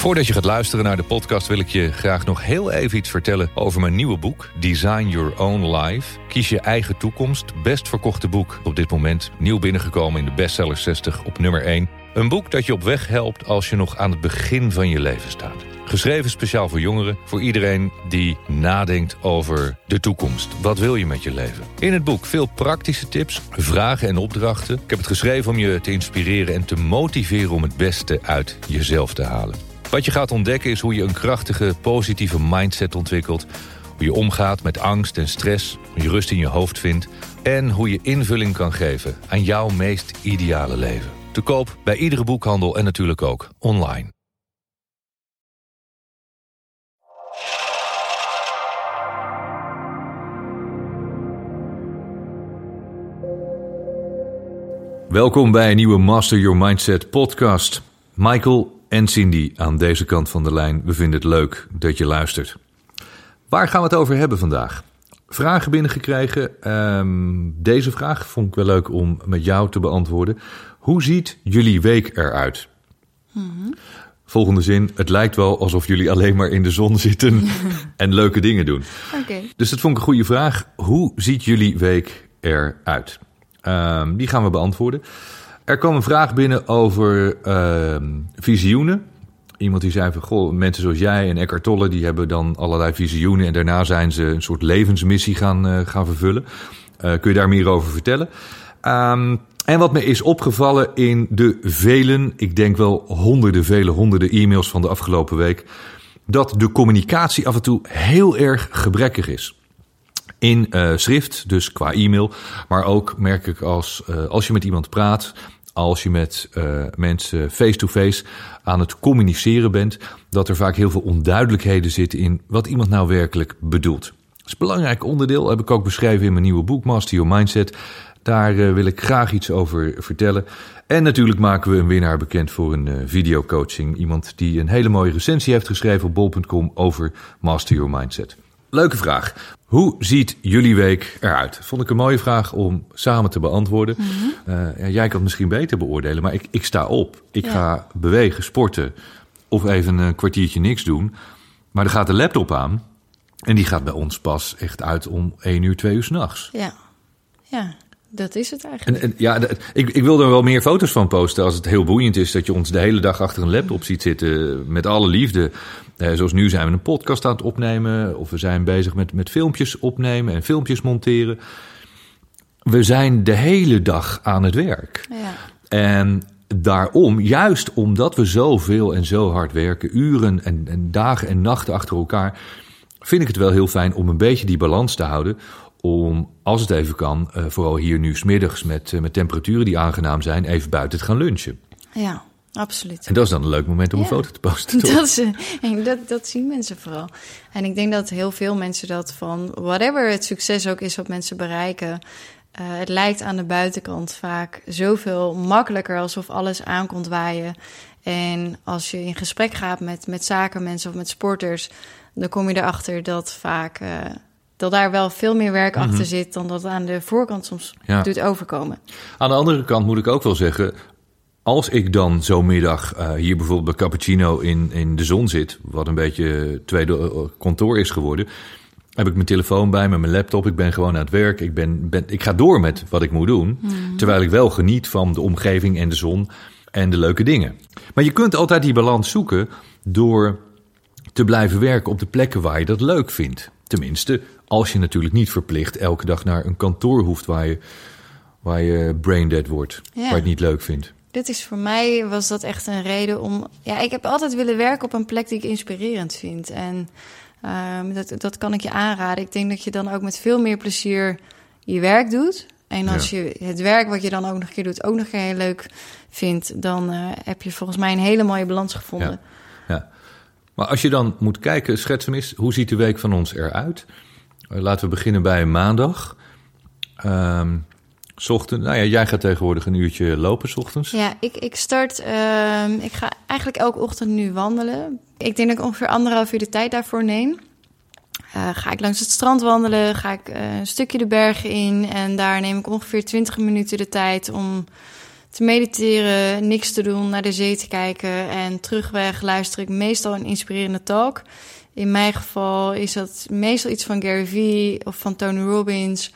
Voordat je gaat luisteren naar de podcast wil ik je graag nog heel even iets vertellen over mijn nieuwe boek Design Your Own Life. Kies je eigen toekomst, best verkochte boek. Op dit moment nieuw binnengekomen in de bestseller 60 op nummer 1. Een boek dat je op weg helpt als je nog aan het begin van je leven staat. Geschreven speciaal voor jongeren, voor iedereen die nadenkt over de toekomst. Wat wil je met je leven? In het boek veel praktische tips, vragen en opdrachten. Ik heb het geschreven om je te inspireren en te motiveren om het beste uit jezelf te halen. Wat je gaat ontdekken is hoe je een krachtige, positieve mindset ontwikkelt. Hoe je omgaat met angst en stress, hoe je rust in je hoofd vindt. En hoe je invulling kan geven aan jouw meest ideale leven. Te koop bij iedere boekhandel en natuurlijk ook online. Welkom bij een nieuwe Master Your Mindset podcast. Michael en Cindy aan deze kant van de lijn. We vinden het leuk dat je luistert. Waar gaan we het over hebben vandaag? Vragen binnengekregen. Deze vraag vond ik wel leuk om met jou te beantwoorden. Hoe ziet jullie week eruit? Mm-hmm. Volgende zin. Het lijkt wel alsof jullie alleen maar in de zon zitten en leuke dingen doen. Okay. Dus dat vond ik een goede vraag. Hoe ziet jullie week eruit? Die gaan we beantwoorden. Er kwam een vraag binnen over visioenen. Iemand die zei van, goh, mensen zoals jij en Eckhart Tolle, die hebben dan allerlei visioenen en daarna zijn ze een soort levensmissie gaan vervullen. Kun je daar meer over vertellen? En wat me is opgevallen in de velen, ik denk wel honderden e-mails van de afgelopen week, dat de communicatie af en toe heel erg gebrekkig is. In schrift, dus qua e-mail. Maar ook merk ik als je met iemand praat, als je met mensen face-to-face aan het communiceren bent, dat er vaak heel veel onduidelijkheden zitten in wat iemand nou werkelijk bedoelt. Dat is een belangrijk onderdeel, heb ik ook beschreven in mijn nieuwe boek Master Your Mindset. Daar wil ik graag iets over vertellen. En natuurlijk maken we een winnaar bekend voor een videocoaching. Iemand die een hele mooie recensie heeft geschreven op bol.com over Master Your Mindset. Leuke vraag. Hoe ziet jullie week eruit? Vond ik een mooie vraag om samen te beantwoorden. Mm-hmm. Jij kan het misschien beter beoordelen, maar ik sta op. Ik ga bewegen, sporten of even een kwartiertje niks doen. Maar er gaat de laptop aan en die gaat bij ons pas echt uit om 1 uur, 2 uur 's nachts. Ja. Dat is het eigenlijk. Ik wil er wel meer foto's van posten als het heel boeiend is dat je ons de hele dag achter een laptop ziet zitten met alle liefde. Zoals nu zijn we een podcast aan het opnemen of we zijn bezig met filmpjes opnemen en filmpjes monteren. We zijn de hele dag aan het werk. Ja. En daarom, juist omdat we zoveel en zo hard werken, uren en dagen en nachten achter elkaar, vind ik het wel heel fijn om een beetje die balans te houden. Om, als het even kan, vooral hier nu 's middags met temperaturen die aangenaam zijn, even buiten te gaan lunchen. Ja, absoluut. En dat is dan een leuk moment om een foto te posten, toch? Dat zien mensen vooral. En ik denk dat heel veel mensen dat van, whatever het succes ook is wat mensen bereiken, het lijkt aan de buitenkant vaak zoveel makkelijker alsof alles aan komt waaien. En als je in gesprek gaat met zakenmensen of met sporters, dan kom je erachter dat vaak dat daar wel veel meer werk achter zit dan dat aan de voorkant soms doet overkomen. Aan de andere kant moet ik ook wel zeggen, als ik dan zo'n middag hier bijvoorbeeld bij Cappuccino in de zon zit, wat een beetje tweede kantoor is geworden, heb ik mijn telefoon bij me, mijn laptop, ik ben gewoon aan het werk, ik ga door met wat ik moet doen, terwijl ik wel geniet van de omgeving en de zon en de leuke dingen. Maar je kunt altijd die balans zoeken door te blijven werken op de plekken waar je dat leuk vindt. Tenminste, als je natuurlijk niet verplicht elke dag naar een kantoor hoeft waar je braindead wordt, waar je het niet leuk vindt. Dit is voor mij, was dat echt een reden om, ik heb altijd willen werken op een plek die ik inspirerend vind. En dat kan ik je aanraden. Ik denk dat je dan ook met veel meer plezier je werk doet. En als je het werk wat je dan ook nog een keer doet, ook nog een keer heel leuk vindt, dan heb je volgens mij een hele mooie balans gevonden. Ja. Maar als je dan moet kijken, schets hem eens, hoe ziet de week van ons eruit? Laten we beginnen bij maandag. 's ochtend. Jij gaat tegenwoordig een uurtje lopen 's ochtends. Ja, ik start. Ik ga eigenlijk elke ochtend nu wandelen. Ik denk dat ik ongeveer 1,5 uur de tijd daarvoor neem. Ga ik langs het strand wandelen, ga ik een stukje de bergen in en daar neem ik ongeveer 20 minuten de tijd om te mediteren, niks te doen, naar de zee te kijken. En terugweg luister ik meestal een inspirerende talk. In mijn geval is dat meestal iets van Gary Vee of van Tony Robbins.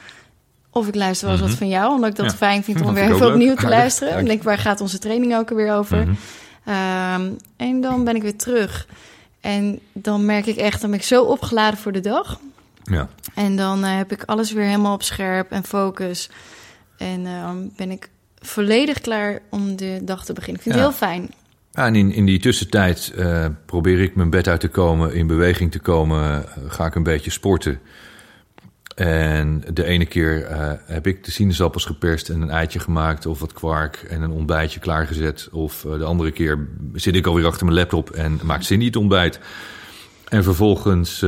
Of ik luister wel eens wat van jou, omdat ik dat fijn vind om weer even opnieuw te luisteren. En denk, waar gaat onze training ook weer over? En dan ben ik weer terug. En dan merk ik echt, dan ben ik zo opgeladen voor de dag. Ja. En dan heb ik alles weer helemaal op scherp en focus. En ben ik volledig klaar om de dag te beginnen. Ik vind het heel fijn. Ja, en in die tussentijd probeer ik mijn bed uit te komen, in beweging te komen. Ga ik een beetje sporten. En de ene keer heb ik de sinaasappels geperst en een eitje gemaakt of wat kwark en een ontbijtje klaargezet. Of de andere keer zit ik alweer achter mijn laptop en maakt Cindy het ontbijt. En vervolgens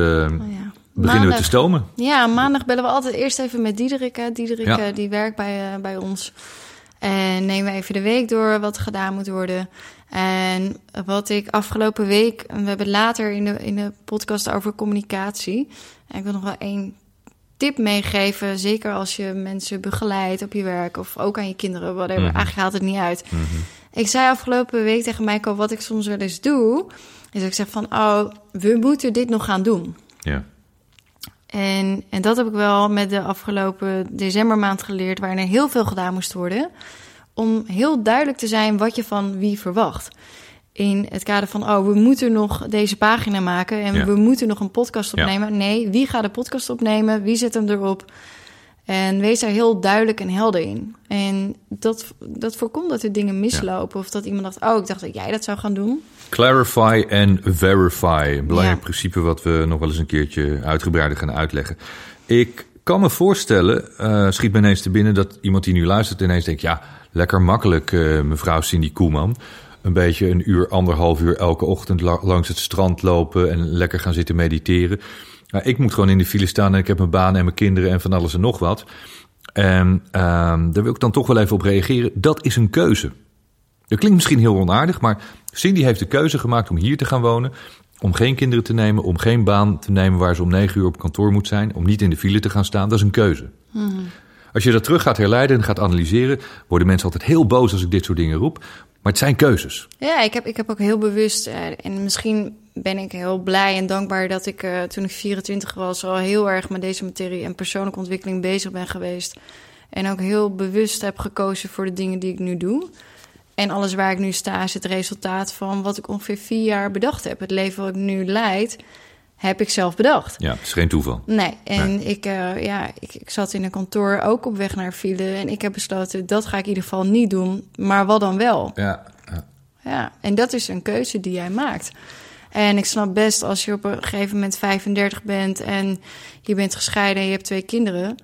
beginnen we te stomen. Ja, maandag bellen we altijd eerst even met Diederik. Diederik die werkt bij ons. En nemen we even de week door wat gedaan moet worden. En wat ik afgelopen week... We hebben later in de podcast over communicatie. En ik wil nog wel één tip meegeven. Zeker als je mensen begeleidt op je werk of ook aan je kinderen. Whatever. Eigenlijk haalt het niet uit. Ik zei afgelopen week tegen Michael, wat ik soms wel eens doe, is dat ik zeg van, we moeten dit nog gaan doen. Ja. En dat heb ik wel met de afgelopen decembermaand geleerd, waarin er heel veel gedaan moest worden, om heel duidelijk te zijn wat je van wie verwacht. In het kader van, we moeten nog deze pagina maken en we moeten nog een podcast opnemen. Ja. Nee, wie gaat de podcast opnemen? Wie zet hem erop? En wees daar heel duidelijk en helder in. En dat voorkomt dat er dingen mislopen. Ja. Of dat iemand dacht, ik dacht dat jij dat zou gaan doen. Clarify and verify. Belangrijk principe wat we nog wel eens een keertje uitgebreider gaan uitleggen. Ik kan me voorstellen, schiet me ineens te binnen, dat iemand die nu luistert ineens denkt, lekker makkelijk, mevrouw Cindy Koeman. Een beetje een uur, anderhalf uur elke ochtend langs het strand lopen en lekker gaan zitten mediteren. Ik moet gewoon in de file staan en ik heb mijn baan en mijn kinderen en van alles en nog wat. En daar wil ik dan toch wel even op reageren. Dat is een keuze. Dat klinkt misschien heel onaardig, maar Cindy heeft de keuze gemaakt om hier te gaan wonen. Om geen kinderen te nemen, om geen baan te nemen waar ze om 9 uur op kantoor moet zijn. Om niet in de file te gaan staan. Dat is een keuze. Als je dat terug gaat herleiden en gaat analyseren, worden mensen altijd heel boos als ik dit soort dingen roep. Maar het zijn keuzes. Ja, ik heb ook heel bewust, en misschien ben ik heel blij en dankbaar dat ik toen ik 24 was al heel erg met deze materie en persoonlijke ontwikkeling bezig ben geweest. En ook heel bewust heb gekozen voor de dingen die ik nu doe. En alles waar ik nu sta is het resultaat van wat ik ongeveer 4 jaar bedacht heb. Het leven wat ik nu leid, heb ik zelf bedacht. Ja, het is geen toeval. Nee, en ik zat in een kantoor ook op weg naar file en ik heb besloten, dat ga ik in ieder geval niet doen, maar wat dan wel? Ja, en dat is een keuze die jij maakt. En ik snap best als je op een gegeven moment 35 bent en je bent gescheiden en je hebt 2 kinderen.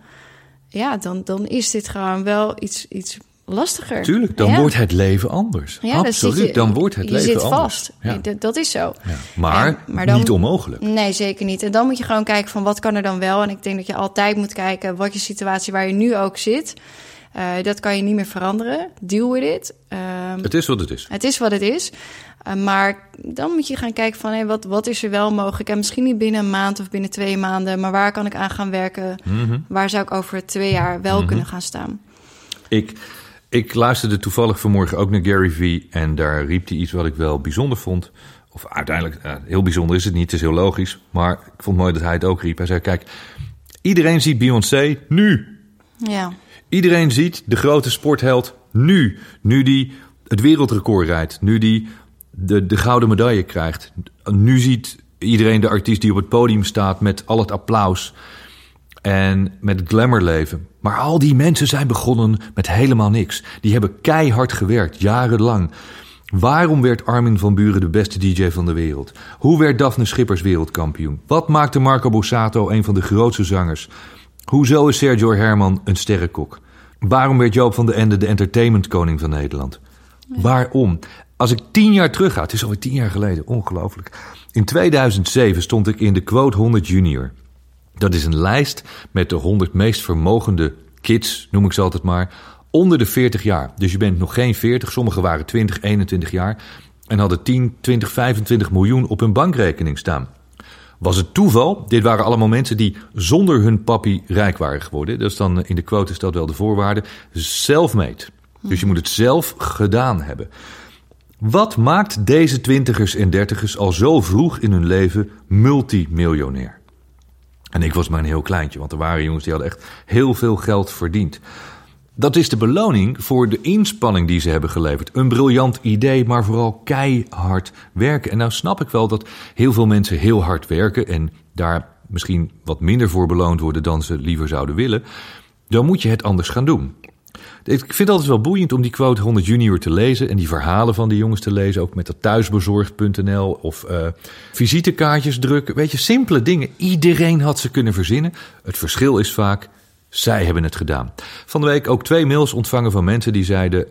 Ja, dan is dit gewoon wel iets lastiger. Tuurlijk, dan wordt het leven anders. Ja, absoluut, dan wordt het leven anders. Je zit vast, dat is zo. Ja. Maar dan, niet onmogelijk. Nee, zeker niet. En dan moet je gewoon kijken van wat kan er dan wel. En ik denk dat je altijd moet kijken wat je situatie waar je nu ook zit. Dat kan je niet meer veranderen. Deal with it. Het is wat het is. Het is wat het is. Maar dan moet je gaan kijken van wat is er wel mogelijk. En misschien niet binnen een maand of binnen 2 maanden. Maar waar kan ik aan gaan werken? Waar zou ik over 2 jaar wel kunnen gaan staan? Ik luisterde toevallig vanmorgen ook naar Gary Vee. En daar riep hij iets wat ik wel bijzonder vond. Of uiteindelijk, heel bijzonder is het niet. Het is heel logisch. Maar ik vond het mooi dat hij het ook riep. Hij zei, kijk, iedereen ziet Beyoncé nu. Ja. Iedereen ziet de grote sportheld nu. Nu die het wereldrecord rijdt. Nu die de gouden medaille krijgt. Nu ziet iedereen de artiest die op het podium staat met al het applaus. En met het glamourleven. Maar al die mensen zijn begonnen met helemaal niks. Die hebben keihard gewerkt, jarenlang. Waarom werd Armin van Buren de beste DJ van de wereld? Hoe werd Daphne Schippers wereldkampioen? Wat maakte Marco Bussato een van de grootste zangers? Hoezo is Sergio Herman een sterrenkok? Waarom werd Joop van de Ende de entertainmentkoning van Nederland? Ja. Waarom? Als ik 10 jaar terug ga, het is alweer 10 jaar geleden, ongelooflijk. In 2007 stond ik in de Quote 100 Junior. Dat is een lijst met de 100 meest vermogende kids, noem ik ze altijd maar, onder de 40 jaar. Dus je bent nog geen 40, sommigen waren 20, 21 jaar en hadden 10, 20, 25 miljoen op hun bankrekening staan. Was het toeval? Dit waren allemaal mensen die zonder hun papi rijk waren geworden. Dat is dan in de quote is dat wel de voorwaarde. Self-made. Dus je moet het zelf gedaan hebben. Wat maakt deze 20ers en 30ers al zo vroeg in hun leven multimiljonair? En ik was maar een heel kleintje, want er waren jongens die hadden echt heel veel geld verdiend. Dat is de beloning voor de inspanning die ze hebben geleverd. Een briljant idee, maar vooral keihard werken. En nou snap ik wel dat heel veel mensen heel hard werken en daar misschien wat minder voor beloond worden dan ze liever zouden willen. Dan moet je het anders gaan doen. Ik vind het altijd wel boeiend om die Quote 100 Junior te lezen en die verhalen van die jongens te lezen. Ook met dat thuisbezorgd.nl of visitekaartjes drukken. Weet je, simpele dingen. Iedereen had ze kunnen verzinnen. Het verschil is vaak, zij hebben het gedaan. Van de week ook 2 mails ontvangen van mensen die zeiden,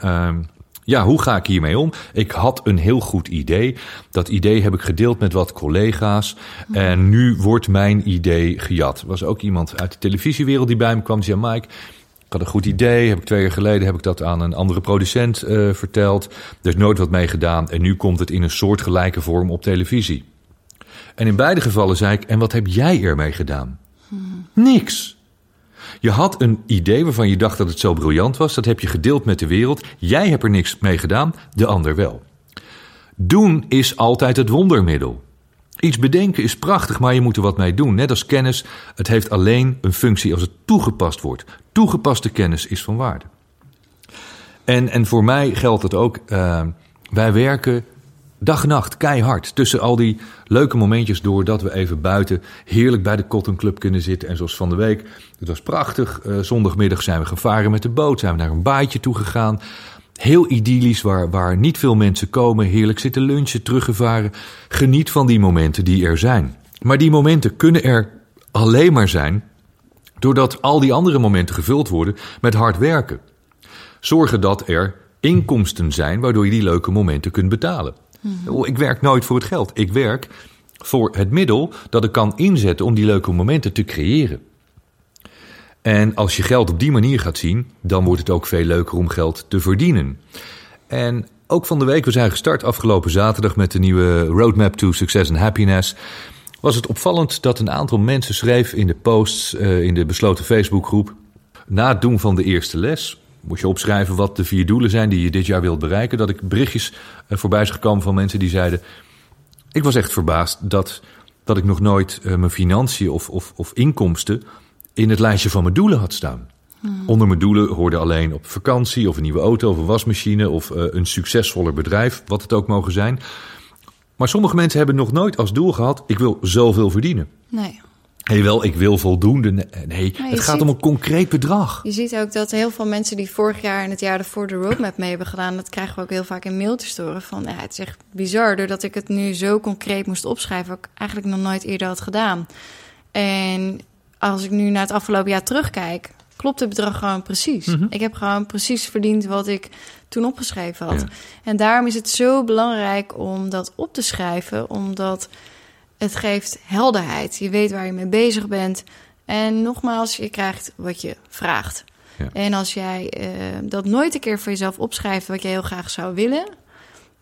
ja, hoe ga ik hiermee om? Ik had een heel goed idee. Dat idee heb ik gedeeld met wat collega's. En nu wordt mijn idee gejat. Er was ook iemand uit de televisiewereld die bij me kwam. Die zei, Mike, ik had een goed idee. Heb ik 2 jaar geleden dat aan een andere producent verteld. Er is nooit wat mee gedaan. En nu komt het in een soortgelijke vorm op televisie. En in beide gevallen zei ik, en wat heb jij ermee gedaan? Niks. Je had een idee waarvan je dacht dat het zo briljant was. Dat heb je gedeeld met de wereld. Jij hebt er niks mee gedaan, de ander wel. Doen is altijd het wondermiddel. Iets bedenken is prachtig, maar je moet er wat mee doen. Net als kennis, het heeft alleen een functie als het toegepast wordt. Toegepaste kennis is van waarde. En voor mij geldt het ook. Wij werken dag en nacht keihard. Tussen al die leuke momentjes door dat we even buiten heerlijk bij de Cotton Club kunnen zitten. En zoals van de week, het was prachtig. Zondagmiddag zijn we gevaren met de boot. Zijn we naar een baaitje toe gegaan. Heel idyllisch, waar niet veel mensen komen. Heerlijk zitten lunchen, teruggevaren. Geniet van die momenten die er zijn. Maar die momenten kunnen er alleen maar zijn doordat al die andere momenten gevuld worden met hard werken. Zorgen dat er inkomsten zijn waardoor je die leuke momenten kunt betalen. Ik werk nooit voor het geld. Ik werk voor het middel dat ik kan inzetten om die leuke momenten te creëren. En als je geld op die manier gaat zien, dan wordt het ook veel leuker om geld te verdienen. En ook van de week, we zijn gestart afgelopen zaterdag met de nieuwe Roadmap to Success and Happiness. Was het opvallend dat een aantal mensen schreef in de posts, in de besloten Facebookgroep. Na het doen van de eerste les moet je opschrijven wat de 4 doelen zijn die je dit jaar wilt bereiken. Dat ik berichtjes voorbij zag komen van mensen die zeiden, ik was echt verbaasd dat ik nog nooit mijn financiën of inkomsten in het lijstje van mijn doelen had staan. Onder mijn doelen hoorde alleen op vakantie of een nieuwe auto of een wasmachine of een succesvoller bedrijf, wat het ook mogen zijn. Maar sommige mensen hebben nog nooit als doel gehad, ik wil zoveel verdienen. Nee. Hey, wel, ik wil voldoende. Nee, het gaat om een concreet bedrag. Je ziet ook dat heel veel mensen die vorig jaar en het jaar daarvoor de roadmap mee hebben gedaan, dat krijgen we ook heel vaak in mail te storen. Van, ja, het is echt bizar, doordat ik het nu zo concreet moest opschrijven, ook eigenlijk nog nooit eerder had gedaan. En als ik nu naar het afgelopen jaar terugkijk, klopt het bedrag gewoon precies. Ik heb gewoon precies verdiend wat ik toen opgeschreven had. Ja. En daarom is het zo belangrijk om dat op te schrijven, omdat het geeft helderheid. Je weet waar je mee bezig bent. En nogmaals, je krijgt wat je vraagt. Ja. En als jij dat nooit een keer voor jezelf opschrijft wat je heel graag zou willen,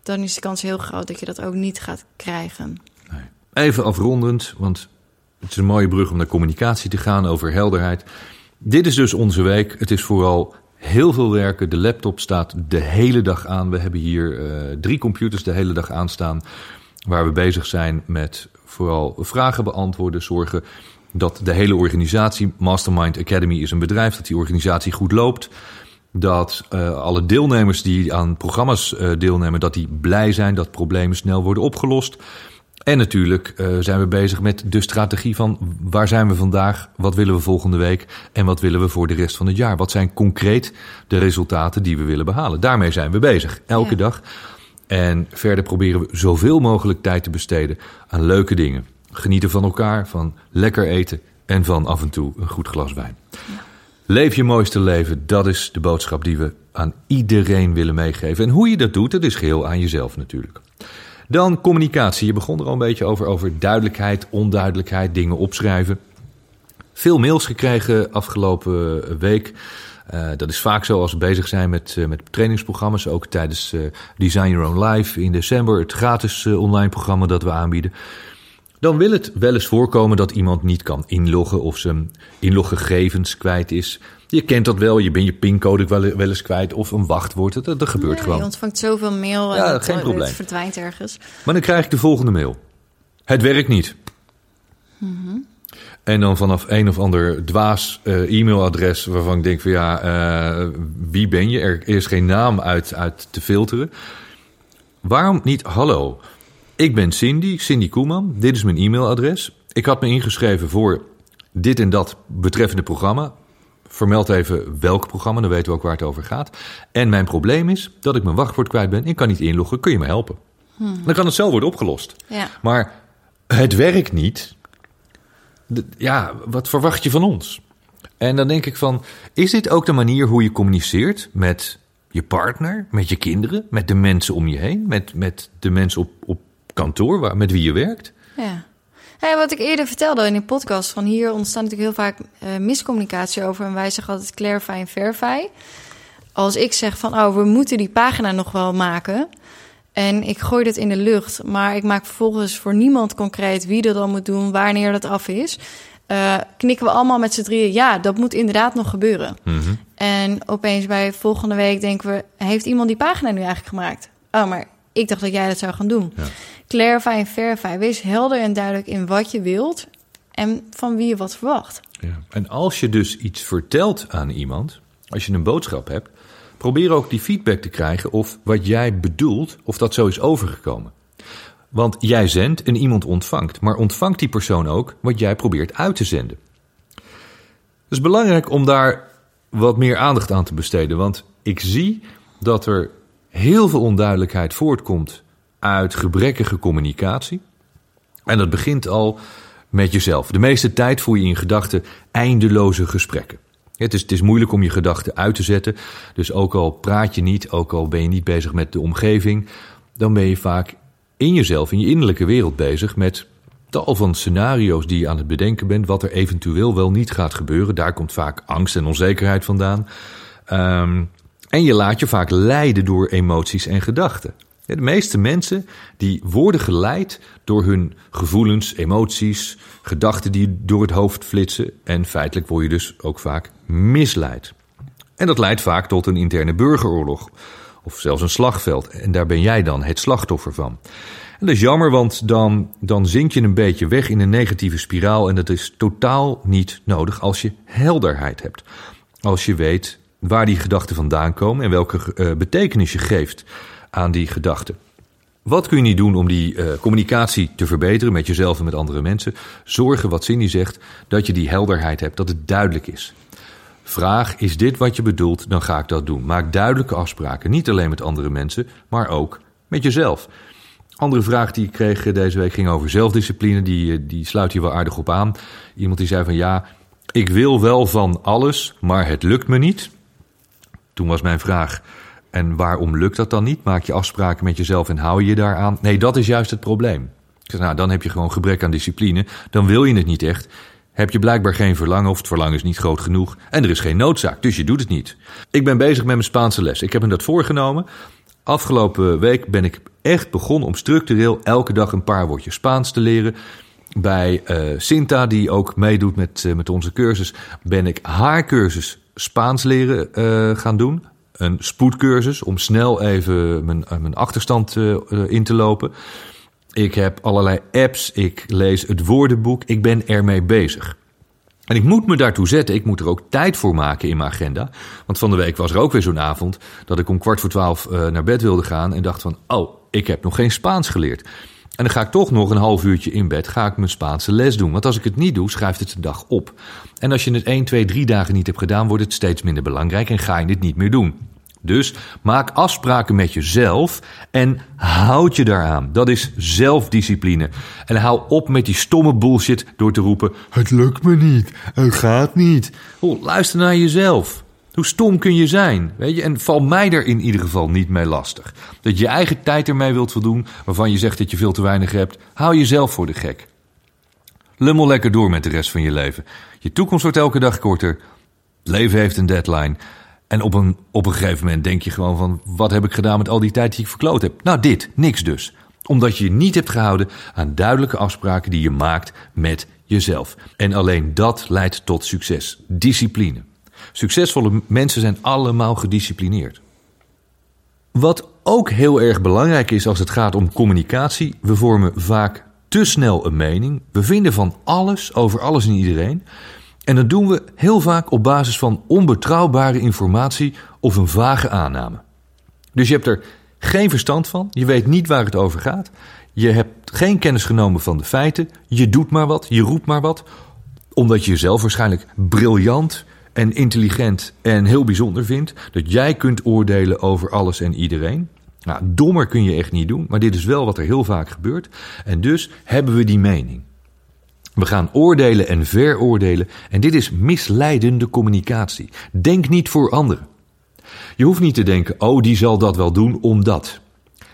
dan is de kans heel groot dat je dat ook niet gaat krijgen. Nee. Even afrondend, want het is een mooie brug om naar communicatie te gaan over helderheid. Dit is dus onze week. Het is vooral heel veel werken. De laptop staat de hele dag aan. We hebben hier 3 computers de hele dag aanstaan, waar we bezig zijn met vooral vragen beantwoorden, zorgen dat de hele organisatie, Mastermind Academy is een bedrijf, dat die organisatie goed loopt, dat alle deelnemers die aan programma's deelnemen, dat die blij zijn, dat problemen snel worden opgelost. En natuurlijk zijn we bezig met de strategie van waar zijn we vandaag, wat willen we volgende week en wat willen we voor de rest van het jaar. Wat zijn concreet de resultaten die we willen behalen? Daarmee zijn we bezig, elke dag. En verder proberen we zoveel mogelijk tijd te besteden aan leuke dingen. Genieten van elkaar, van lekker eten en van af en toe een goed glas wijn. Ja. Leef je mooiste leven, dat is de boodschap die we aan iedereen willen meegeven. En hoe je dat doet, dat is geheel aan jezelf natuurlijk. Dan communicatie. Je begon er al een beetje over duidelijkheid, onduidelijkheid, dingen opschrijven. Veel mails gekregen afgelopen week. Dat is vaak zo als we bezig zijn met trainingsprogramma's. Ook tijdens Design Your Own Life in december. Het gratis online programma dat we aanbieden. Dan wil het wel eens voorkomen dat iemand niet kan inloggen of zijn inloggegevens kwijt is. Je kent dat wel, je bent je pincode wel eens kwijt of een wachtwoord. Dat gebeurt gewoon. Je ontvangt zoveel mail en dat, geen probleem. Het verdwijnt ergens. Maar dan krijg ik de volgende mail. Het werkt niet. Mm-hmm. En dan vanaf een of ander dwaas e-mailadres waarvan ik denk van wie ben je? Er is geen naam uit te filteren. Waarom niet hallo? Ik ben Cindy Koeman. Dit is mijn e-mailadres. Ik had me ingeschreven voor dit en dat betreffende programma. Vermeld even welk programma, dan weten we ook waar het over gaat. En mijn probleem is dat ik mijn wachtwoord kwijt ben. Ik kan niet inloggen, kun je me helpen? Dan kan het zelf worden opgelost. Ja. Maar het werkt niet. Wat verwacht je van ons? En dan denk ik van, is dit ook de manier hoe je communiceert met je partner, met je kinderen, met de mensen om je heen, met de mensen op kantoor met wie je werkt? Ja. Hey, wat ik eerder vertelde in die podcast, van hier ontstaat natuurlijk heel vaak miscommunicatie over. En wij zeggen altijd clarify en verify. Als ik zeg van, we moeten die pagina nog wel maken. En ik gooi dat in de lucht. Maar ik maak vervolgens voor niemand concreet wie dat dan moet doen, wanneer dat af is. Knikken we allemaal met z'n drieën. Ja, dat moet inderdaad nog gebeuren. Mm-hmm. En opeens bij volgende week denken we, heeft iemand die pagina nu eigenlijk gemaakt? Oh, maar ik dacht dat jij dat zou gaan doen. Ja. Clarify en verify. Wees helder en duidelijk in wat je wilt en van wie je wat verwacht. Ja. En als je dus iets vertelt aan iemand, als je een boodschap hebt, probeer ook die feedback te krijgen of wat jij bedoelt, of dat zo is overgekomen. Want jij zendt en iemand ontvangt, maar ontvangt die persoon ook wat jij probeert uit te zenden. Het is belangrijk om daar wat meer aandacht aan te besteden, want ik zie dat er heel veel onduidelijkheid voortkomt uit gebrekkige communicatie. En dat begint al met jezelf. De meeste tijd voer je in gedachten eindeloze gesprekken. Het is moeilijk om je gedachten uit te zetten. Dus ook al praat je niet, ook al ben je niet bezig met de omgeving, dan ben je vaak in jezelf, in je innerlijke wereld bezig met tal van scenario's die je aan het bedenken bent, wat er eventueel wel niet gaat gebeuren. Daar komt vaak angst en onzekerheid vandaan. En je laat je vaak leiden door emoties en gedachten. De meeste mensen die worden geleid door hun gevoelens, emoties, gedachten die door het hoofd flitsen. En feitelijk word je dus ook vaak misleid. En dat leidt vaak tot een interne burgeroorlog. Of zelfs een slagveld. En daar ben jij dan het slachtoffer van. En dat is jammer, want dan zink je een beetje weg in een negatieve spiraal. En dat is totaal niet nodig als je helderheid hebt. Als je weet waar die gedachten vandaan komen en welke betekenis je geeft aan die gedachten. Wat kun je niet doen om die communicatie te verbeteren met jezelf en met andere mensen? Zorgen, wat Cindy zegt, dat je die helderheid hebt, dat het duidelijk is. Vraag, is dit wat je bedoelt? Dan ga ik dat doen. Maak duidelijke afspraken, niet alleen met andere mensen, maar ook met jezelf. Andere vraag die ik kreeg deze week ging over zelfdiscipline. Die sluit hier wel aardig op aan. Iemand die zei van ik wil wel van alles, maar het lukt me niet. Toen was mijn vraag, en waarom lukt dat dan niet? Maak je afspraken met jezelf en hou je daaraan? Nee, dat is juist het probleem. Ik zeg, dan heb je gewoon gebrek aan discipline. Dan wil je het niet echt. Heb je blijkbaar geen verlangen of het verlangen is niet groot genoeg. En er is geen noodzaak, dus je doet het niet. Ik ben bezig met mijn Spaanse les. Ik heb me dat voorgenomen. Afgelopen week ben ik echt begonnen om structureel elke dag een paar woordjes Spaans te leren. Bij Sinta, die ook meedoet met onze cursus, ben ik haar cursus Spaans leren gaan doen. Een spoedcursus om snel even mijn achterstand in te lopen. Ik heb allerlei apps, ik lees het woordenboek, ik ben ermee bezig. En ik moet me daartoe zetten, ik moet er ook tijd voor maken in mijn agenda. Want van de week was er ook weer zo'n avond dat ik om 12:15 naar bed wilde gaan en dacht van, ik heb nog geen Spaans geleerd. En dan ga ik toch nog een half uurtje in bed, ga ik mijn Spaanse les doen. Want als ik het niet doe, schuift het de dag op. En als je het 1, 2, 3 dagen niet hebt gedaan, wordt het steeds minder belangrijk en ga je dit niet meer doen. Dus maak afspraken met jezelf en houd je daaraan. Dat is zelfdiscipline. En hou op met die stomme bullshit door te roepen, het lukt me niet, het gaat niet. Luister naar jezelf. Hoe stom kun je zijn? Weet je? En val mij er in ieder geval niet mee lastig. Dat je eigen tijd ermee wilt voldoen, waarvan je zegt dat je veel te weinig hebt, hou jezelf voor de gek. Lummel lekker door met de rest van je leven. Je toekomst wordt elke dag korter. Het leven heeft een deadline. En op een gegeven moment denk je gewoon van, wat heb ik gedaan met al die tijd die ik verkloot heb? Niks dus. Omdat je je niet hebt gehouden aan duidelijke afspraken die je maakt met jezelf. En alleen dat leidt tot succes. Discipline. Succesvolle mensen zijn allemaal gedisciplineerd. Wat ook heel erg belangrijk is als het gaat om communicatie, we vormen vaak te snel een mening. We vinden van alles over alles en iedereen. En dat doen we heel vaak op basis van onbetrouwbare informatie of een vage aanname. Dus je hebt er geen verstand van, je weet niet waar het over gaat. Je hebt geen kennis genomen van de feiten. Je doet maar wat, je roept maar wat. Omdat je jezelf waarschijnlijk briljant en intelligent en heel bijzonder vindt. Dat jij kunt oordelen over alles en iedereen. Nou, dommer kun je echt niet doen, maar dit is wel wat er heel vaak gebeurt. En dus hebben we die mening. We gaan oordelen en veroordelen. En dit is misleidende communicatie. Denk niet voor anderen. Je hoeft niet te denken, oh, die zal dat wel doen omdat.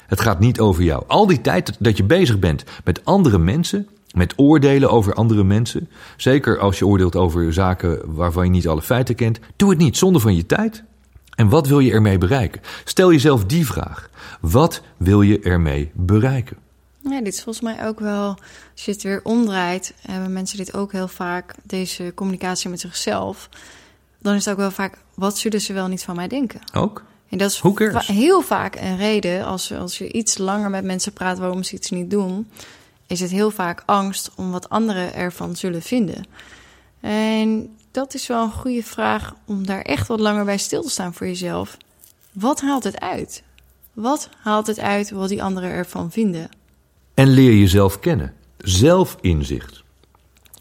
Het gaat niet over jou. Al die tijd dat je bezig bent met andere mensen, met oordelen over andere mensen, zeker als je oordeelt over zaken waarvan je niet alle feiten kent, doe het niet zonder van je tijd. En wat wil je ermee bereiken? Stel jezelf die vraag. Wat wil je ermee bereiken? Ja, dit is volgens mij ook wel, als je het weer omdraait, hebben mensen dit ook heel vaak, deze communicatie met zichzelf. Dan is het ook wel vaak, wat zullen ze wel niet van mij denken? Ook. En dat is heel vaak een reden, als je iets langer met mensen praat waarom ze iets niet doen, is het heel vaak angst om wat anderen ervan zullen vinden. En dat is wel een goede vraag om daar echt wat langer bij stil te staan voor jezelf. Wat haalt het uit? Wat haalt het uit wat die anderen ervan vinden? En leer jezelf kennen. Zelfinzicht.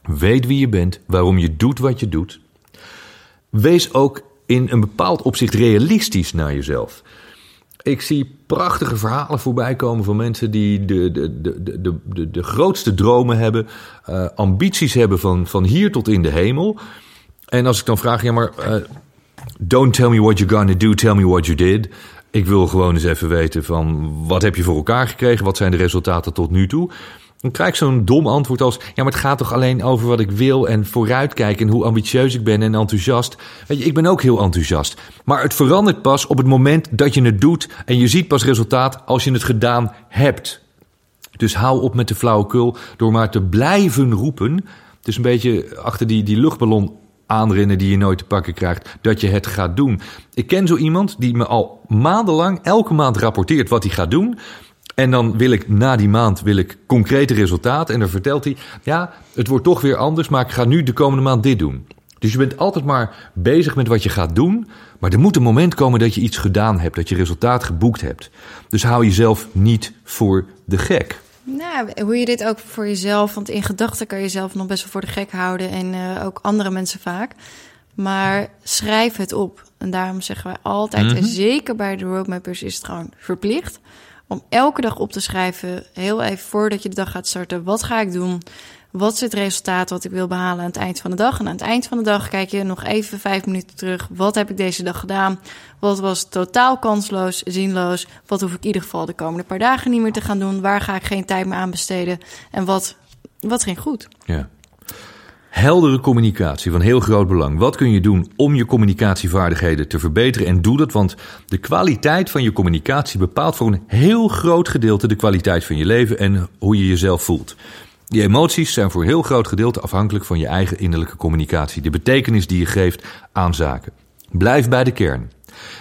Weet wie je bent, waarom je doet wat je doet. Wees ook in een bepaald opzicht realistisch naar jezelf. Ik zie prachtige verhalen voorbij komen van mensen die de grootste dromen hebben, ambities hebben van hier tot in de hemel. En als ik dan vraag, ja maar, don't tell me what you're gonna do, tell me what you did. Ik wil gewoon eens even weten van, wat heb je voor elkaar gekregen? Wat zijn de resultaten tot nu toe? Dan krijg ik zo'n dom antwoord als, ja, maar het gaat toch alleen over wat ik wil en vooruitkijken en hoe ambitieus ik ben en enthousiast. Weet je, ik ben ook heel enthousiast. Maar het verandert pas op het moment dat je het doet en je ziet pas resultaat als je het gedaan hebt. Dus hou op met de flauwekul door maar te blijven roepen. Het is een beetje achter die luchtballon aanrennen die je nooit te pakken krijgt, dat je het gaat doen. Ik ken zo iemand die me al maandenlang elke maand rapporteert wat hij gaat doen. En dan wil ik na die maand concrete resultaten. En dan vertelt hij, ja, het wordt toch weer anders, maar ik ga nu de komende maand dit doen. Dus je bent altijd maar bezig met wat je gaat doen. Maar er moet een moment komen dat je iets gedaan hebt, dat je resultaat geboekt hebt. Dus hou jezelf niet voor de gek. Nou, hoe je dit ook voor jezelf, want in gedachten kan je jezelf nog best wel voor de gek houden. En ook andere mensen vaak. Maar schrijf het op. En daarom zeggen wij altijd, en zeker bij de roadmappers is het gewoon verplicht om elke dag op te schrijven, heel even voordat je de dag gaat starten, wat ga ik doen? Wat is het resultaat wat ik wil behalen aan het eind van de dag? En aan het eind van de dag kijk je nog even 5 minuten terug. Wat heb ik deze dag gedaan? Wat was totaal kansloos, zinloos? Wat hoef ik in ieder geval de komende paar dagen niet meer te gaan doen? Waar ga ik geen tijd meer aan besteden? En wat ging goed? Ja. Heldere communicatie van heel groot belang. Wat kun je doen om je communicatievaardigheden te verbeteren? En doe dat, want de kwaliteit van je communicatie bepaalt voor een heel groot gedeelte de kwaliteit van je leven en hoe je jezelf voelt. Je emoties zijn voor een heel groot gedeelte afhankelijk van je eigen innerlijke communicatie. De betekenis die je geeft aan zaken. Blijf bij de kern.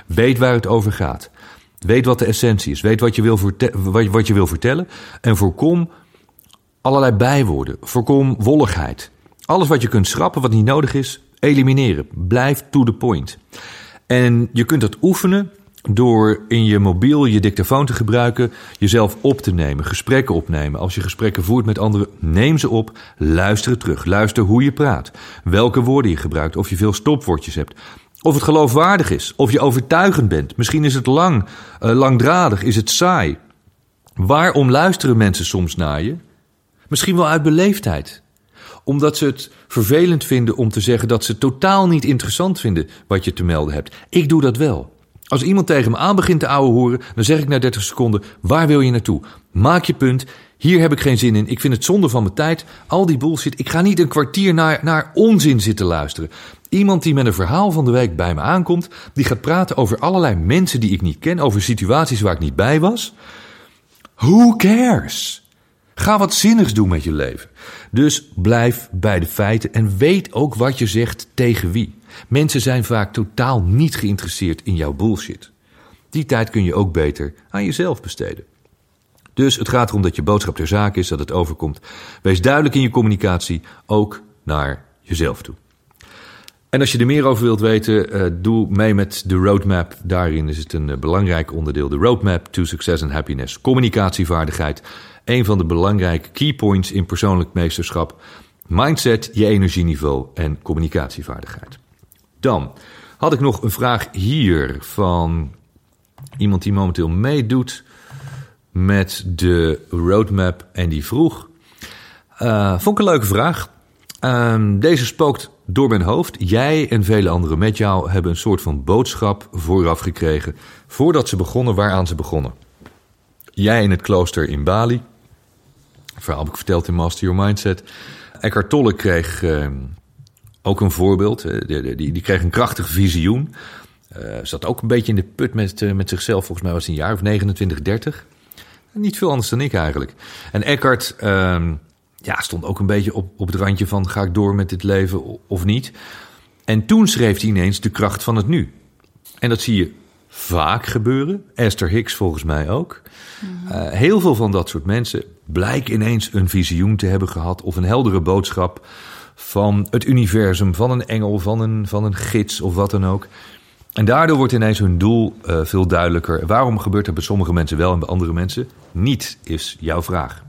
Weet waar het over gaat. Weet wat de essentie is. Weet wat je wil, wat je wil vertellen. En voorkom allerlei bijwoorden. Voorkom wolligheid. Alles wat je kunt schrappen, wat niet nodig is, elimineren. Blijf to the point. En je kunt dat oefenen door in je mobiel je dictafoon te gebruiken, jezelf op te nemen, gesprekken opnemen. Als je gesprekken voert met anderen, neem ze op, luister het terug. Luister hoe je praat, welke woorden je gebruikt, of je veel stopwoordjes hebt. Of het geloofwaardig is, of je overtuigend bent. Misschien is het langdradig, is het saai. Waarom luisteren mensen soms naar je? Misschien wel uit beleefdheid. Omdat ze het vervelend vinden om te zeggen dat ze totaal niet interessant vinden wat je te melden hebt. Ik doe dat wel. Als iemand tegen me aan begint te ouwehoeren, dan zeg ik na 30 seconden, waar wil je naartoe? Maak je punt, hier heb ik geen zin in, ik vind het zonde van mijn tijd, al die bullshit. Ik ga niet een kwartier naar onzin zitten luisteren. Iemand die met een verhaal van de week bij me aankomt, die gaat praten over allerlei mensen die ik niet ken, over situaties waar ik niet bij was. Who cares? Ga wat zinnigs doen met je leven. Dus blijf bij de feiten en weet ook wat je zegt tegen wie. Mensen zijn vaak totaal niet geïnteresseerd in jouw bullshit. Die tijd kun je ook beter aan jezelf besteden. Dus het gaat erom dat je boodschap ter zake is, dat het overkomt. Wees duidelijk in je communicatie, ook naar jezelf toe. En als je er meer over wilt weten, doe mee met de roadmap. Daarin is het een belangrijk onderdeel. De Roadmap to Success and Happiness. Communicatievaardigheid. Een van de belangrijke keypoints in persoonlijk meesterschap. Mindset, je energieniveau en communicatievaardigheid. Dan had ik nog een vraag hier van iemand die momenteel meedoet met de roadmap. En die vroeg, vond ik een leuke vraag. Deze spookt door mijn hoofd. Jij en vele anderen met jou hebben een soort van boodschap vooraf gekregen, voordat ze begonnen, waaraan ze begonnen. Jij in het klooster in Bali. Verhaal heb ik verteld in Master Your Mindset. Eckhart Tolle kreeg ook een voorbeeld. Die kreeg een krachtig visioen. Zat ook een beetje in de put met zichzelf. Volgens mij was hij een jaar of 29, 30. Niet veel anders dan ik eigenlijk. En Eckhart stond ook een beetje op het randje van, ga ik door met dit leven of niet? En toen schreef hij ineens de kracht van het nu. En dat zie je vaak gebeuren. Esther Hicks volgens mij ook. Mm-hmm. Heel veel van dat soort mensen blijken ineens een visioen te hebben gehad, of een heldere boodschap van het universum, van een engel, van een gids of wat dan ook. En daardoor wordt ineens hun doel veel duidelijker. Waarom gebeurt dat bij sommige mensen wel en bij andere mensen niet, is jouw vraag.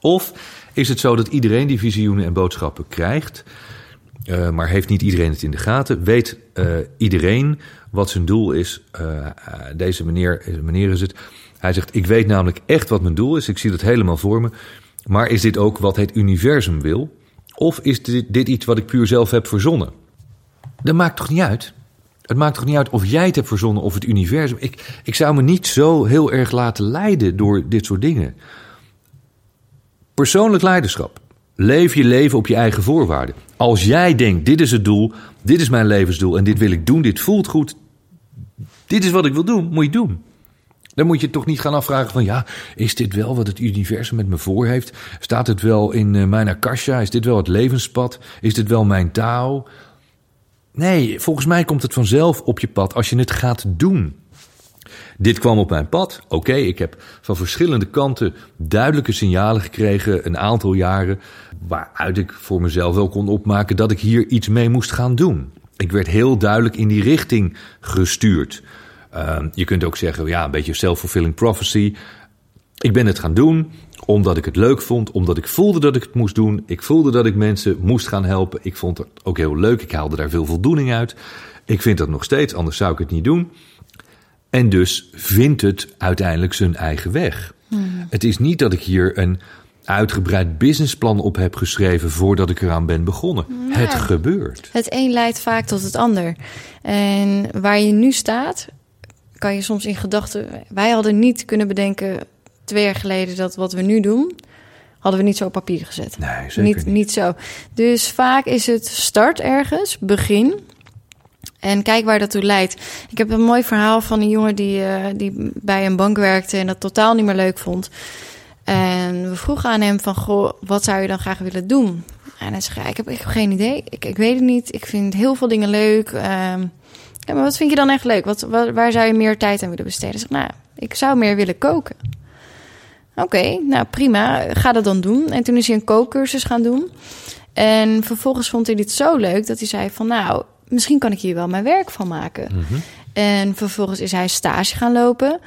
Of is het zo dat iedereen die visioenen en boodschappen krijgt, maar heeft niet iedereen het in de gaten? Weet iedereen wat zijn doel is? Deze meneer is het. Hij zegt, ik weet namelijk echt wat mijn doel is. Ik zie dat helemaal voor me. Maar is dit ook wat het universum wil? Of is dit iets wat ik puur zelf heb verzonnen? Dat maakt toch niet uit? Het maakt toch niet uit of jij het hebt verzonnen of het universum. Ik zou me niet zo heel erg laten leiden door dit soort dingen. Persoonlijk leiderschap. Leef je leven op je eigen voorwaarden. Als jij denkt, dit is het doel, dit is mijn levensdoel en dit wil ik doen, dit voelt goed, dit is wat ik wil doen, moet je doen. Dan moet je toch niet gaan afvragen van, ja, is dit wel wat het universum met me voor heeft? Staat het wel in mijn akasha? Is dit wel het levenspad? Is dit wel mijn Tao? Nee, volgens mij komt het vanzelf op je pad als je het gaat doen. Dit kwam op mijn pad. Oké, ik heb van verschillende kanten duidelijke signalen gekregen, een aantal jaren, waaruit ik voor mezelf wel kon opmaken dat ik hier iets mee moest gaan doen. Ik werd heel duidelijk in die richting gestuurd. Je kunt ook zeggen, ja, een beetje self-fulfilling prophecy. Ik ben het gaan doen omdat ik het leuk vond, omdat ik voelde dat ik het moest doen. Ik voelde dat ik mensen moest gaan helpen. Ik vond het ook heel leuk. Ik haalde daar veel voldoening uit. Ik vind dat nog steeds, anders zou ik het niet doen. En dus vindt het uiteindelijk zijn eigen weg. Mm. Het is niet dat ik hier een uitgebreid businessplan op heb geschreven voordat ik eraan ben begonnen. Ja. Het gebeurt. Het een leidt vaak tot het ander. En waar je nu staat, kan je soms in gedachten. Wij hadden niet kunnen bedenken 2 jaar geleden dat wat we nu doen, hadden we niet zo op papier gezet. Nee, zeker niet zo. Dus vaak is het start ergens, begin. En kijk waar dat toe leidt. Ik heb een mooi verhaal van een jongen die bij een bank werkte en dat totaal niet meer leuk vond. En we vroegen aan hem van, goh, wat zou je dan graag willen doen? En hij zei, ik heb geen idee. Ik weet het niet. Ik vind heel veel dingen leuk. Ja, maar wat vind je dan echt leuk? Waar zou je meer tijd aan willen besteden? Hij zei, nou, ik zou meer willen koken. Oké, nou prima. Ga dat dan doen. En toen is hij een kookcursus gaan doen. En vervolgens vond hij dit zo leuk dat hij zei van, nou, misschien kan ik hier wel mijn werk van maken. Mm-hmm. En vervolgens is hij stage gaan lopen.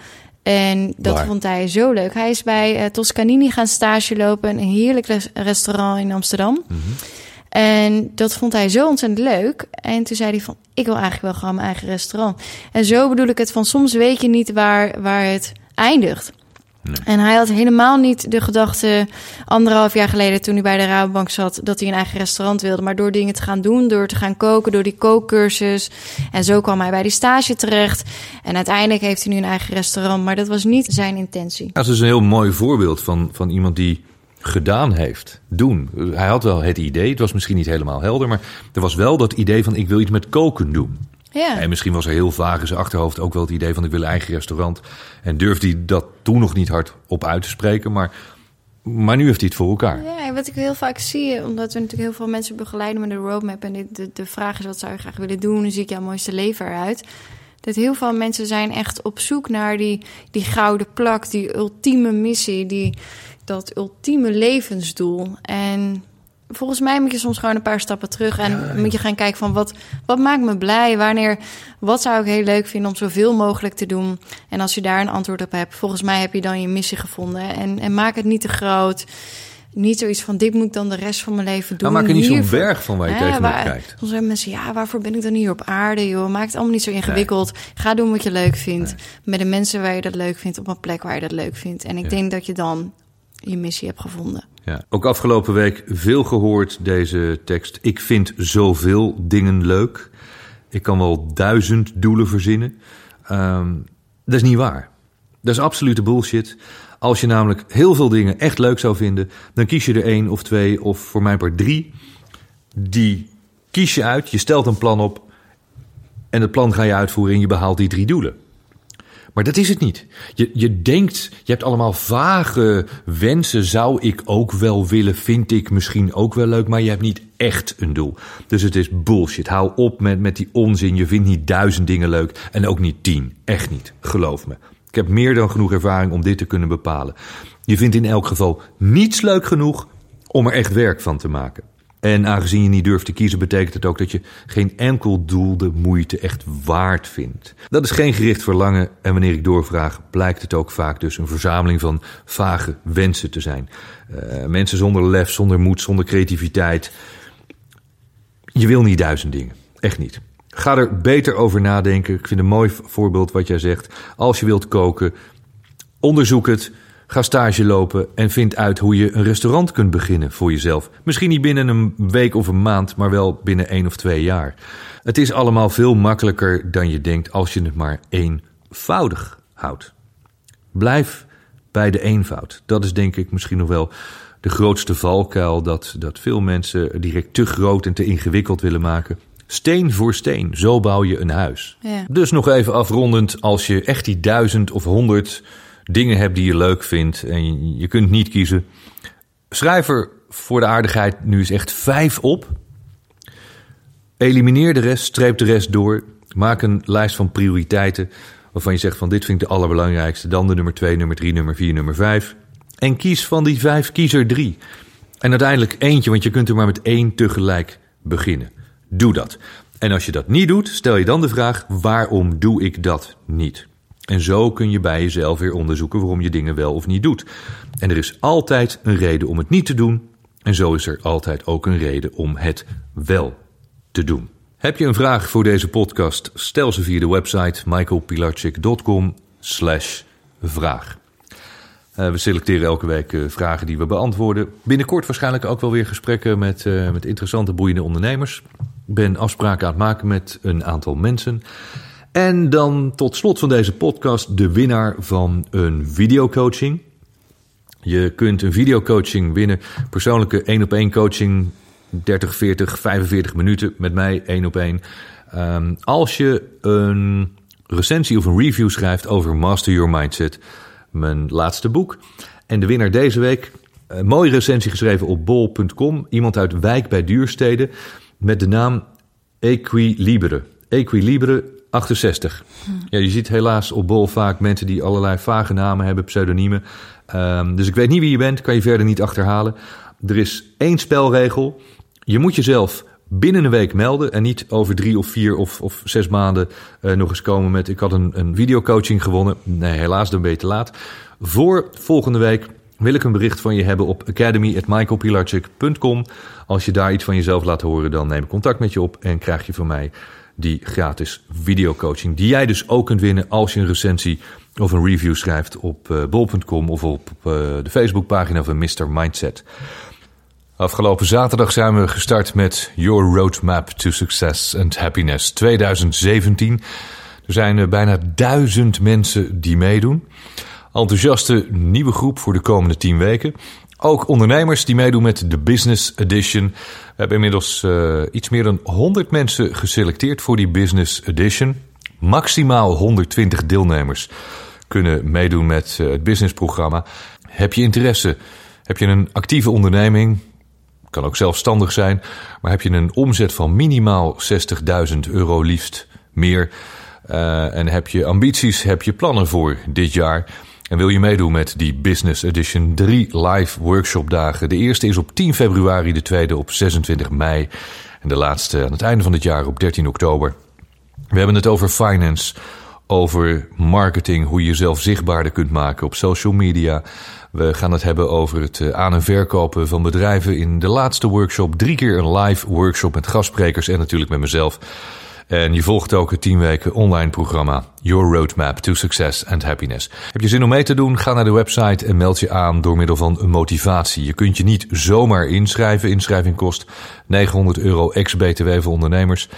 En dat vond hij zo leuk. Hij is bij Toscanini gaan stage lopen. Een heerlijk restaurant in Amsterdam. Mm-hmm. En dat vond hij zo ontzettend leuk. En toen zei hij van, ik wil eigenlijk wel gewoon mijn eigen restaurant. En zo bedoel ik het van, soms weet je niet waar het eindigt. Nee. En hij had helemaal niet de gedachte 1,5 jaar geleden toen hij bij de Rabobank zat, dat hij een eigen restaurant wilde. Maar door dingen te gaan doen, door te gaan koken, door die kookcursus. En zo kwam hij bij die stage terecht. En uiteindelijk heeft hij nu een eigen restaurant. Maar dat was niet zijn intentie. Dat is dus een heel mooi voorbeeld van iemand die gedaan heeft. Doen. Hij had wel het idee. Het was misschien niet helemaal helder. Maar er was wel dat idee van, ik wil iets met koken doen. Ja. En misschien was er heel vaag in zijn achterhoofd ook wel het idee van, ik wil een eigen restaurant. En durfde hij dat toen nog niet hard op uit te spreken. Maar Maar nu heeft hij het voor elkaar. Ja, wat ik heel vaak zie, omdat we natuurlijk heel veel mensen begeleiden met de roadmap en de vraag is wat zou je graag willen doen, hoe zie ik jouw mooiste leven eruit? Dat heel veel mensen zijn echt op zoek naar die gouden plak, die ultieme missie, dat ultieme levensdoel. En volgens mij moet je soms gewoon een paar stappen terug en moet je gaan kijken van wat maakt me blij? Wat zou ik heel leuk vinden om zoveel mogelijk te doen? En als je daar een antwoord op hebt, volgens mij heb je dan je missie gevonden. En maak het niet te groot. Niet zoiets van, dit moet ik dan de rest van mijn leven doen. Maak er niet zo'n berg van waar je tegenop kijkt. Soms hebben mensen, waarvoor ben ik dan hier op aarde, joh? Maak het allemaal niet zo ingewikkeld. Nee. Ga doen wat je leuk vindt. Nee. Met de mensen waar je dat leuk vindt, op een plek waar je dat leuk vindt. En ik denk dat je dan je missie hebt gevonden. Ja. Ook afgelopen week veel gehoord, deze tekst. Ik vind zoveel dingen leuk. Ik kan wel 1000 doelen verzinnen. Dat is niet waar. Dat is absolute bullshit. Als je namelijk heel veel dingen echt leuk zou vinden, dan kies je er 1 of 2 of voor mij maar 3. Die kies je uit, je stelt een plan op en het plan ga je uitvoeren en je behaalt die 3 doelen. Maar dat is het niet. Je denkt, je hebt allemaal vage wensen. Zou ik ook wel willen, vind ik misschien ook wel leuk, maar je hebt niet echt een doel. Dus het is bullshit. Hou op met die onzin. Je vindt niet 1000 dingen leuk en ook niet 10. Echt niet, geloof me. Ik heb meer dan genoeg ervaring om dit te kunnen bepalen. Je vindt in elk geval niets leuk genoeg om er echt werk van te maken. En aangezien je niet durft te kiezen, betekent het ook dat je geen enkel doel de moeite echt waard vindt. Dat is geen gericht verlangen en wanneer ik doorvraag, blijkt het ook vaak dus een verzameling van vage wensen te zijn. Mensen zonder lef, zonder moed, zonder creativiteit. Je wil niet 1000 dingen. Echt niet. Ga er beter over nadenken. Ik vind een mooi voorbeeld wat jij zegt. Als je wilt koken, onderzoek het. Ga stage lopen en vind uit hoe je een restaurant kunt beginnen voor jezelf. Misschien niet binnen een week of een maand, maar wel binnen 1 of 2 jaar. Het is allemaal veel makkelijker dan je denkt als je het maar eenvoudig houdt. Blijf bij de eenvoud. Dat is denk ik misschien nog wel de grootste valkuil, dat veel mensen direct te groot en te ingewikkeld willen maken. Steen voor steen, zo bouw je een huis. Ja. Dus nog even afrondend, als je echt die 1000 of 100 dingen hebt die je leuk vindt en je kunt niet kiezen, schrijf er voor de aardigheid nu eens echt 5 op. Elimineer de rest, streep de rest door. Maak een lijst van prioriteiten waarvan je zegt van dit vind ik de allerbelangrijkste. Dan de nummer 2, nummer 3, nummer 4, nummer 5. En kies van die 5, kies er 3. En uiteindelijk eentje, want je kunt er maar met 1 tegelijk beginnen. Doe dat. En als je dat niet doet, stel je dan de vraag, waarom doe ik dat niet? En zo kun je bij jezelf weer onderzoeken waarom je dingen wel of niet doet. En er is altijd een reden om het niet te doen. En zo is er altijd ook een reden om het wel te doen. Heb je een vraag voor deze podcast? Stel ze via de website michaelpilarczyk.com/vraag. We selecteren elke week vragen die we beantwoorden. Binnenkort waarschijnlijk ook wel weer gesprekken met interessante, boeiende ondernemers. Ik ben afspraken aan het maken met een aantal mensen. En dan tot slot van deze podcast de winnaar van een videocoaching. Je kunt een videocoaching winnen. Persoonlijke 1-op-1 coaching, 30, 40, 45 minuten met mij 1-op-1. Als je een recensie of een review schrijft over Master Your Mindset, mijn laatste boek. En de winnaar deze week, een mooie recensie geschreven op bol.com. Iemand uit Wijk bij Duurstede met de naam Equilibre 68. Ja, je ziet helaas op Bol vaak mensen die allerlei vage namen hebben, pseudoniemen. Dus ik weet niet wie je bent, kan je verder niet achterhalen. Er is 1 spelregel. Je moet jezelf binnen een week melden en niet over 3 of 4 of 6 maanden nog eens komen met ik had een videocoaching gewonnen. Nee, helaas, dan ben je te laat. Voor volgende week wil ik een bericht van je hebben op academy@michaelpilarczyk.com. Als je daar iets van jezelf laat horen, dan neem ik contact met je op en krijg je van mij die gratis videocoaching, die jij dus ook kunt winnen als je een recensie of een review schrijft op bol.com of op de Facebookpagina van Mr. Mindset. Afgelopen zaterdag zijn we gestart met Your Roadmap to Success and Happiness 2017. Er zijn bijna 1000 mensen die meedoen. Enthousiaste nieuwe groep voor de komende 10 weken. Ook ondernemers die meedoen met de Business Edition. We hebben inmiddels iets meer dan 100 mensen geselecteerd voor die Business Edition. Maximaal 120 deelnemers kunnen meedoen met het businessprogramma. Heb je interesse? Heb je een actieve onderneming, kan ook zelfstandig zijn, maar heb je een omzet van minimaal €60.000, liefst meer, en heb je ambities, heb je plannen voor dit jaar en wil je meedoen met die Business Edition 3 live workshopdagen. De eerste is op 10 februari, de tweede op 26 mei en de laatste aan het einde van het jaar op 13 oktober. We hebben het over finance, over marketing, hoe je jezelf zichtbaarder kunt maken op social media. We gaan het hebben over het aan- en verkopen van bedrijven in de laatste workshop. 3 keer een live workshop met gastsprekers en natuurlijk met mezelf. En je volgt ook het 10 weken online programma Your Roadmap to Success and Happiness. Heb je zin om mee te doen? Ga naar de website en meld je aan door middel van een motivatie. Je kunt je niet zomaar inschrijven. Inschrijving kost €900 ex-BTW voor ondernemers.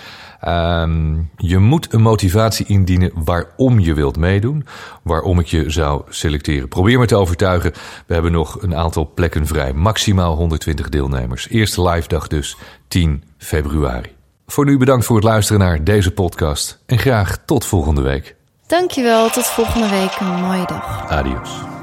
Je moet een motivatie indienen waarom je wilt meedoen, waarom ik je zou selecteren. Probeer me te overtuigen. We hebben nog een aantal plekken vrij. Maximaal 120 deelnemers. Eerste live dag dus, 10 februari. Voor nu bedankt voor het luisteren naar deze podcast en graag tot volgende week. Dankjewel, tot volgende week. Een mooie dag. Adios.